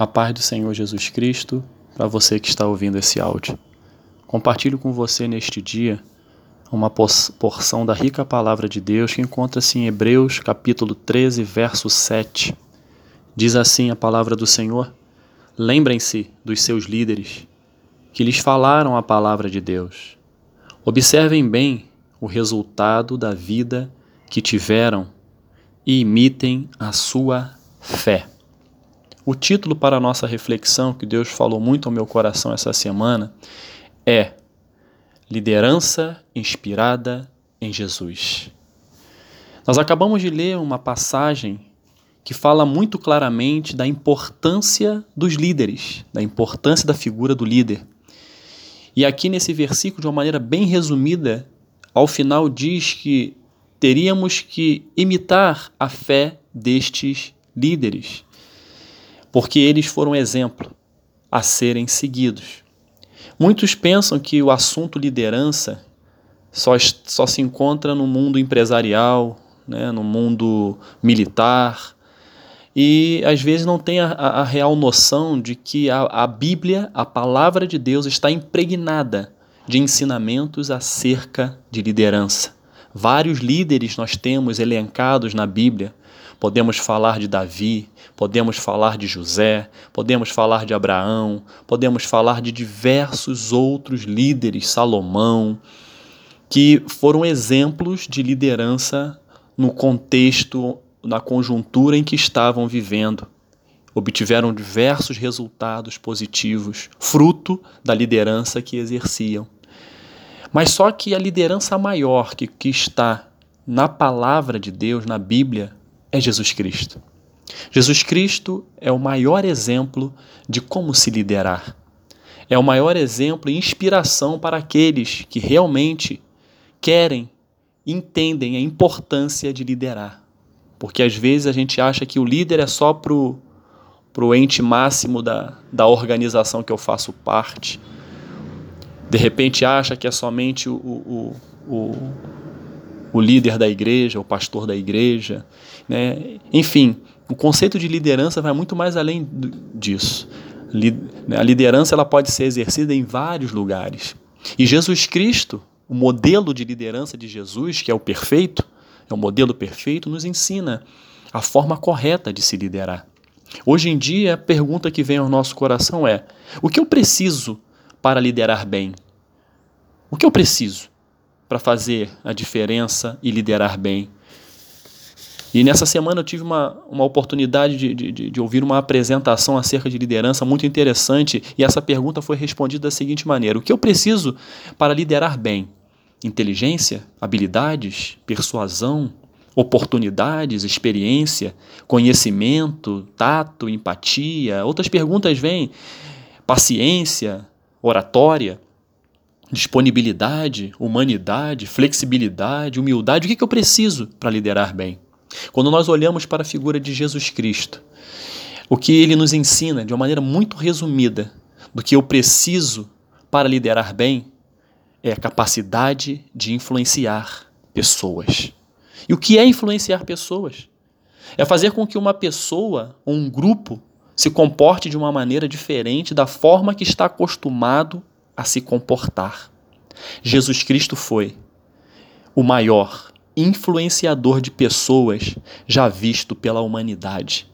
A paz do Senhor Jesus Cristo para você que está ouvindo esse áudio. Compartilho com você neste dia uma porção da rica palavra de Deus que encontra-se em Hebreus capítulo 13, verso 7. Diz assim a palavra do Senhor: lembrem-se dos seus líderes, que lhes falaram a palavra de Deus. Observem bem o resultado da vida que tiveram e imitem a sua fé. O título para a nossa reflexão, que Deus falou muito ao meu coração essa semana, é Liderança Inspirada em Jesus. Nós acabamos de ler uma passagem que fala muito claramente da importância dos líderes, da importância da figura do líder. E aqui nesse versículo, de uma maneira bem resumida, ao final diz que teríamos que imitar a fé destes líderes, porque eles foram exemplo a serem seguidos. Muitos pensam que o assunto liderança só se encontra no mundo empresarial, né, no mundo militar, e às vezes não tem a real noção de que a Bíblia, a palavra de Deus, está impregnada de ensinamentos acerca de liderança. Vários líderes nós temos elencados na Bíblia. Podemos falar de Davi, podemos falar de José, podemos falar de Abraão, podemos falar de diversos outros líderes, Salomão, que foram exemplos de liderança no contexto, na conjuntura em que estavam vivendo. Obtiveram diversos resultados positivos, fruto da liderança que exerciam. Mas só que a liderança maior que está na palavra de Deus, na Bíblia, é Jesus Cristo. Jesus Cristo é o maior exemplo de como se liderar. É o maior exemplo e inspiração para aqueles que realmente querem, entendem a importância de liderar. Porque às vezes a gente acha que o líder é só para o ente máximo da organização que eu faço parte. De repente acha que é somente o líder da igreja, o pastor da igreja, né? Enfim, o conceito de liderança vai muito mais além disso. A liderança ela pode ser exercida em vários lugares. E Jesus Cristo, o modelo de liderança de Jesus, que é o perfeito, é o modelo perfeito, nos ensina a forma correta de se liderar. Hoje em dia, a pergunta que vem ao nosso coração é: o que eu preciso para liderar bem? O que eu preciso para fazer a diferença e liderar bem? E nessa semana eu tive uma oportunidade de ouvir uma apresentação acerca de liderança muito interessante, e essa pergunta foi respondida da seguinte maneira: o que eu preciso para liderar bem? Inteligência, habilidades, persuasão, oportunidades, experiência, conhecimento, tato, empatia. Outras perguntas vêm: paciência, oratória, disponibilidade, humanidade, flexibilidade, humildade. O que eu preciso para liderar bem? Quando nós olhamos para a figura de Jesus Cristo, o que ele nos ensina de uma maneira muito resumida do que eu preciso para liderar bem é a capacidade de influenciar pessoas. E o que é influenciar pessoas? É fazer com que uma pessoa ou um grupo se comporte de uma maneira diferente da forma que está acostumado a se comportar. Jesus Cristo foi o maior influenciador de pessoas já visto pela humanidade.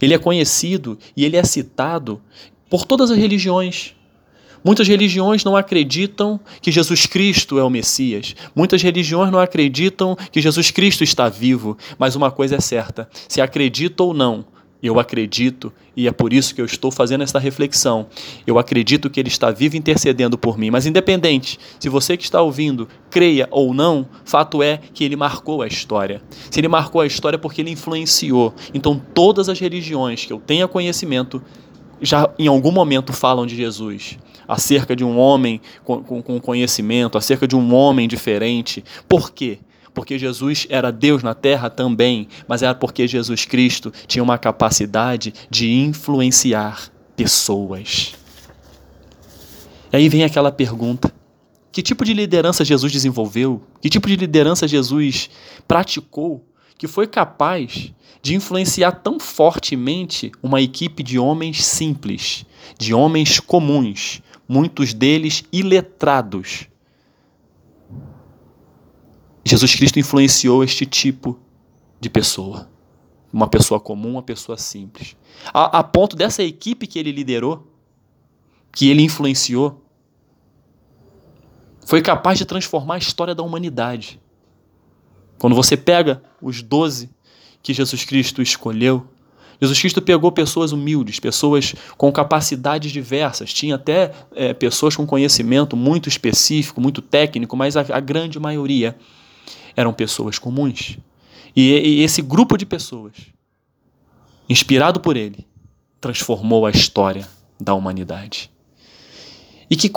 Ele é conhecido e ele é citado por todas as religiões. Muitas religiões não acreditam que Jesus Cristo é o Messias. Muitas religiões não acreditam que Jesus Cristo está vivo. Mas uma coisa é certa: se acredita ou não, eu acredito, e é por isso que eu estou fazendo essa reflexão. Eu acredito que ele está vivo, intercedendo por mim. Mas independente, se você que está ouvindo creia ou não, fato é que ele marcou a história. Se ele marcou a história é porque ele influenciou. Então todas as religiões que eu tenha conhecimento já em algum momento falam de Jesus, acerca de um homem com conhecimento, acerca de um homem diferente. Por quê? Porque Jesus era Deus na terra também, mas era porque Jesus Cristo tinha uma capacidade de influenciar pessoas. E aí vem aquela pergunta: que tipo de liderança Jesus desenvolveu? Que tipo de liderança Jesus praticou? que foi capaz de influenciar tão fortemente uma equipe de homens simples, de homens comuns, muitos deles iletrados. Jesus Cristo influenciou este tipo de pessoa, uma pessoa comum, uma pessoa simples, a ponto dessa equipe que ele liderou, que ele influenciou, foi capaz de transformar a história da humanidade. Quando você pega os 12 que Jesus Cristo escolheu, Jesus Cristo pegou pessoas humildes, pessoas com capacidades diversas, tinha até pessoas com conhecimento muito específico, muito técnico, mas a grande maioria eram pessoas comuns. E esse grupo de pessoas, inspirado por ele, transformou a história da humanidade. E que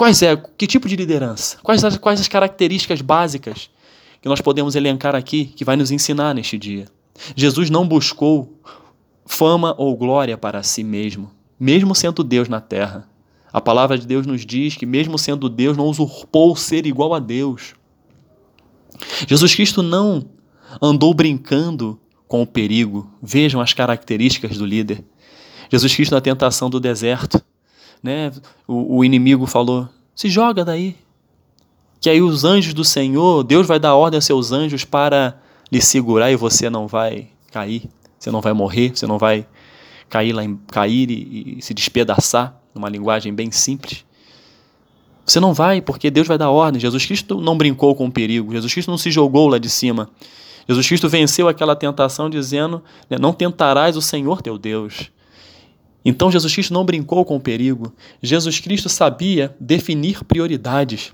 tipo de liderança? Quais as características básicas que nós podemos elencar aqui, que vai nos ensinar neste dia? Jesus não buscou fama ou glória para si mesmo, mesmo sendo Deus na terra. A palavra de Deus nos diz que mesmo sendo Deus, não usurpou ser igual a Deus. Jesus Cristo não andou brincando com o perigo. Vejam as características do líder. Jesus Cristo na tentação do deserto, né? O inimigo falou, se joga daí, que aí os anjos do Senhor, Deus vai dar ordem a seus anjos para lhe segurar e você não vai cair, você não vai morrer, você não vai cair e se despedaçar, numa linguagem bem simples. Você não vai, porque Deus vai dar ordem. Jesus Cristo não brincou com o perigo, Jesus Cristo não se jogou lá de cima. Jesus Cristo venceu aquela tentação dizendo, né, não tentarás o Senhor teu Deus. Então Jesus Cristo não brincou com o perigo. Jesus Cristo sabia definir prioridades.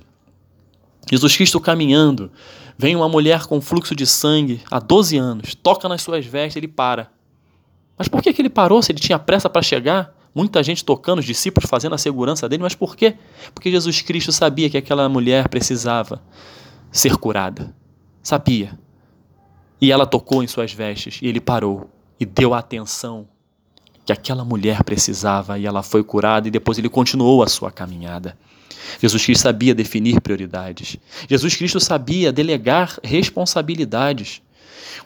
Jesus Cristo caminhando, vem uma mulher com fluxo de sangue há 12 anos, toca nas suas vestes, ele para. Mas por que ele parou se ele tinha pressa para chegar? Muita gente tocando, os discípulos fazendo a segurança dele, mas por quê? Porque Jesus Cristo sabia que aquela mulher precisava ser curada. Sabia. E ela tocou em suas vestes e ele parou e deu a atenção que aquela mulher precisava e ela foi curada e depois ele continuou a sua caminhada. Jesus Cristo sabia definir prioridades. Jesus Cristo sabia delegar responsabilidades.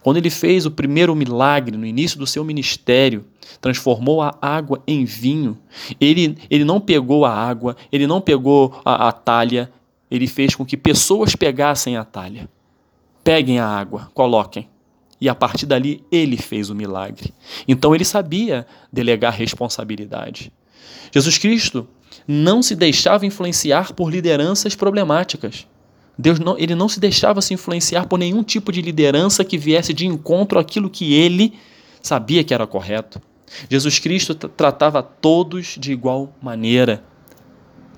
Quando ele fez o primeiro milagre no início do seu ministério, transformou a água em vinho. Ele não pegou a água, ele não pegou a talha, ele fez com que pessoas pegassem a talha. Peguem a água, coloquem. E a partir dali, ele fez o milagre. Então, ele sabia delegar responsabilidade. Jesus Cristo não se deixava influenciar por lideranças problemáticas. Ele não se deixava se influenciar por nenhum tipo de liderança que viesse de encontro àquilo que ele sabia que era correto. Jesus Cristo tratava todos de igual maneira,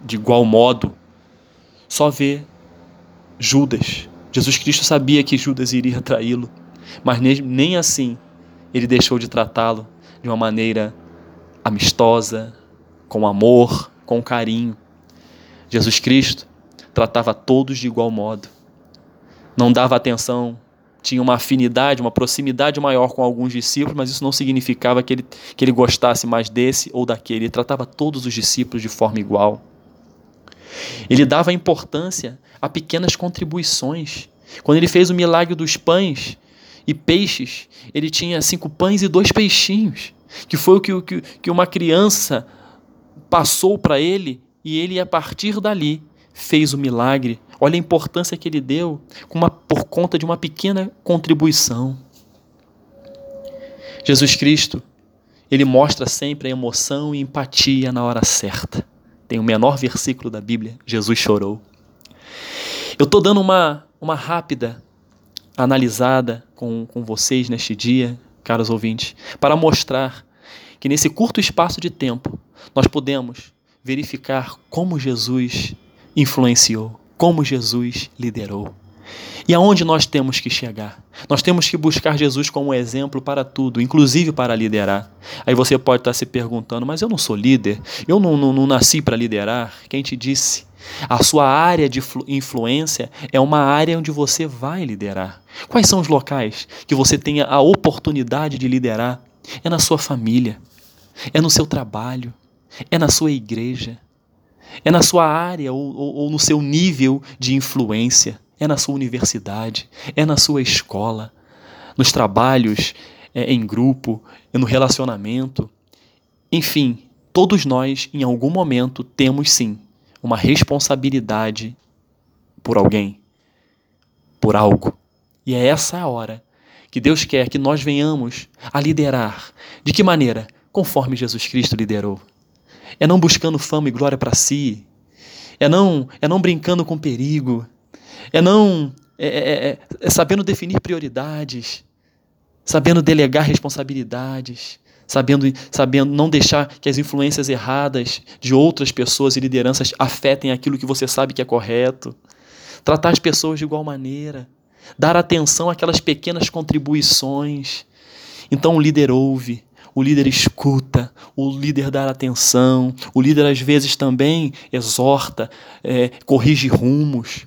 de igual modo. Só vê Judas. Jesus Cristo sabia que Judas iria traí-lo. Mas nem assim ele deixou de tratá-lo de uma maneira amistosa, com amor, com carinho. Jesus Cristo tratava todos de igual modo. Não dava atenção, tinha uma afinidade, uma proximidade maior com alguns discípulos, mas isso não significava que ele gostasse mais desse ou daquele. Ele tratava todos os discípulos de forma igual. Ele dava importância a pequenas contribuições. Quando ele fez o milagre dos pães e peixes, ele tinha 5 pães e 2 peixinhos, que foi o que uma criança passou para ele, e ele, a partir dali, fez o milagre. Olha a importância que ele deu por conta de uma pequena contribuição. Jesus Cristo, ele mostra sempre a emoção e empatia na hora certa. Tem o menor versículo da Bíblia, Jesus chorou. Eu estou dando uma rápida analisada com vocês neste dia, caros ouvintes, para mostrar que nesse curto espaço de tempo nós podemos verificar como Jesus influenciou, como Jesus liderou. E aonde nós temos que chegar? Nós temos que buscar Jesus como exemplo para tudo, inclusive para liderar. Aí você pode estar se perguntando, mas eu não sou líder, eu não nasci para liderar. Quem te disse? A sua área de influência é uma área onde você vai liderar. Quais são os locais que você tenha a oportunidade de liderar? É na sua família, é no seu trabalho, é na sua igreja, é na sua área ou no seu nível de influência. É na sua universidade, é na sua escola. nos trabalhos, em grupo, no relacionamento. Enfim, todos nós, em algum momento, temos sim uma responsabilidade por alguém, por algo. E é essa a hora que Deus quer que nós venhamos a liderar. De que maneira? Conforme Jesus Cristo liderou. É não buscando fama e glória para si. É não brincando com perigo. É sabendo definir prioridades, sabendo delegar responsabilidades, sabendo não deixar que as influências erradas de outras pessoas e lideranças afetem aquilo que você sabe que é correto. Tratar as pessoas de igual maneira, dar atenção àquelas pequenas contribuições. Então o líder ouve, o líder escuta, o líder dá atenção, o líder às vezes também exorta, corrige rumos.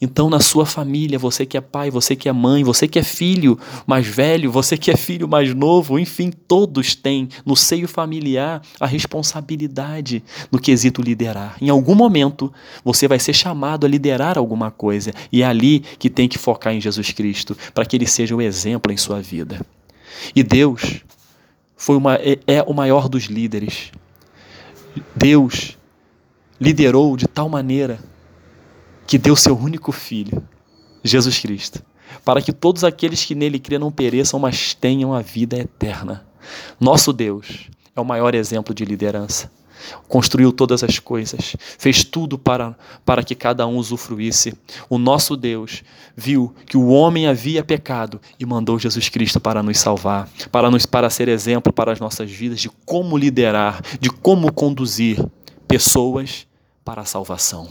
Então, na sua família, você que é pai, você que é mãe, você que é filho mais velho, você que é filho mais novo, enfim, todos têm no seio familiar a responsabilidade no quesito liderar. Em algum momento, você vai ser chamado a liderar alguma coisa, e é ali que tem que focar em Jesus Cristo, para que ele seja o exemplo em sua vida. E Deus é o maior dos líderes. Deus liderou de tal maneira que deu seu único filho, Jesus Cristo, para que todos aqueles que nele crêem não pereçam, mas tenham a vida eterna. Nosso Deus é o maior exemplo de liderança. Construiu todas as coisas, fez tudo para que cada um usufruísse. O nosso Deus viu que o homem havia pecado e mandou Jesus Cristo para nos salvar, para ser exemplo para as nossas vidas de como liderar, de como conduzir pessoas para a salvação.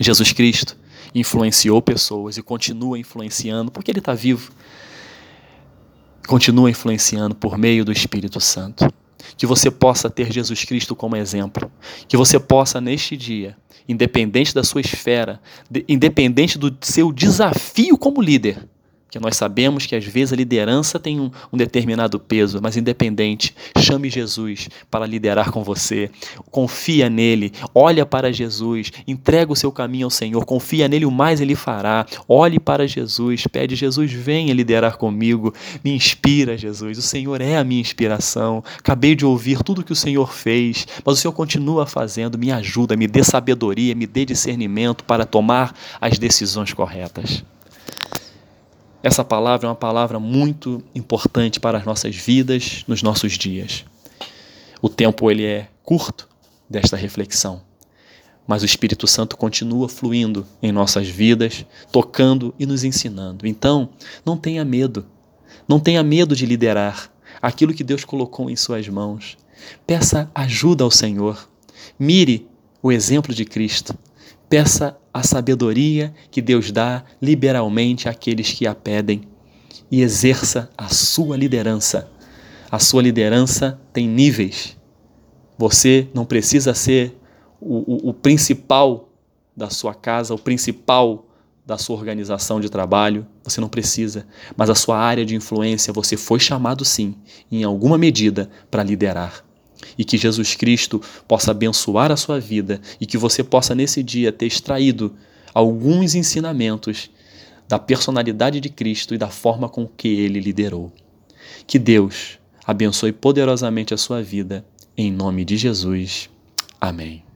Jesus Cristo influenciou pessoas e continua influenciando, porque ele está vivo. Continua influenciando por meio do Espírito Santo. Que você possa ter Jesus Cristo como exemplo. Que você possa, neste dia, independente da sua esfera, independente do seu desafio como líder, que nós sabemos que às vezes a liderança tem um determinado peso, mas independente, chame Jesus para liderar com você, confia nele, olha para Jesus, entrega o seu caminho ao Senhor, confia nele, o mais ele fará, olhe para Jesus, pede Jesus, venha liderar comigo, me inspira Jesus, o Senhor é a minha inspiração, acabei de ouvir tudo que o Senhor fez, mas o Senhor continua fazendo, me ajuda, me dê sabedoria, me dê discernimento para tomar as decisões corretas. Essa palavra é uma palavra muito importante para as nossas vidas, nos nossos dias. O tempo ele é curto desta reflexão, mas o Espírito Santo continua fluindo em nossas vidas, tocando e nos ensinando. Então, não tenha medo. Não tenha medo de liderar aquilo que Deus colocou em suas mãos. Peça ajuda ao Senhor. Mire o exemplo de Cristo. Peça a sabedoria que Deus dá liberalmente àqueles que a pedem e exerça a sua liderança. A sua liderança tem níveis. Você não precisa ser o principal da sua casa, o principal da sua organização de trabalho. Você não precisa, mas a sua área de influência, você foi chamado sim, em alguma medida, para liderar. E que Jesus Cristo possa abençoar a sua vida e que você possa nesse dia ter extraído alguns ensinamentos da personalidade de Cristo e da forma com que ele liderou. Que Deus abençoe poderosamente a sua vida, em nome de Jesus. Amém.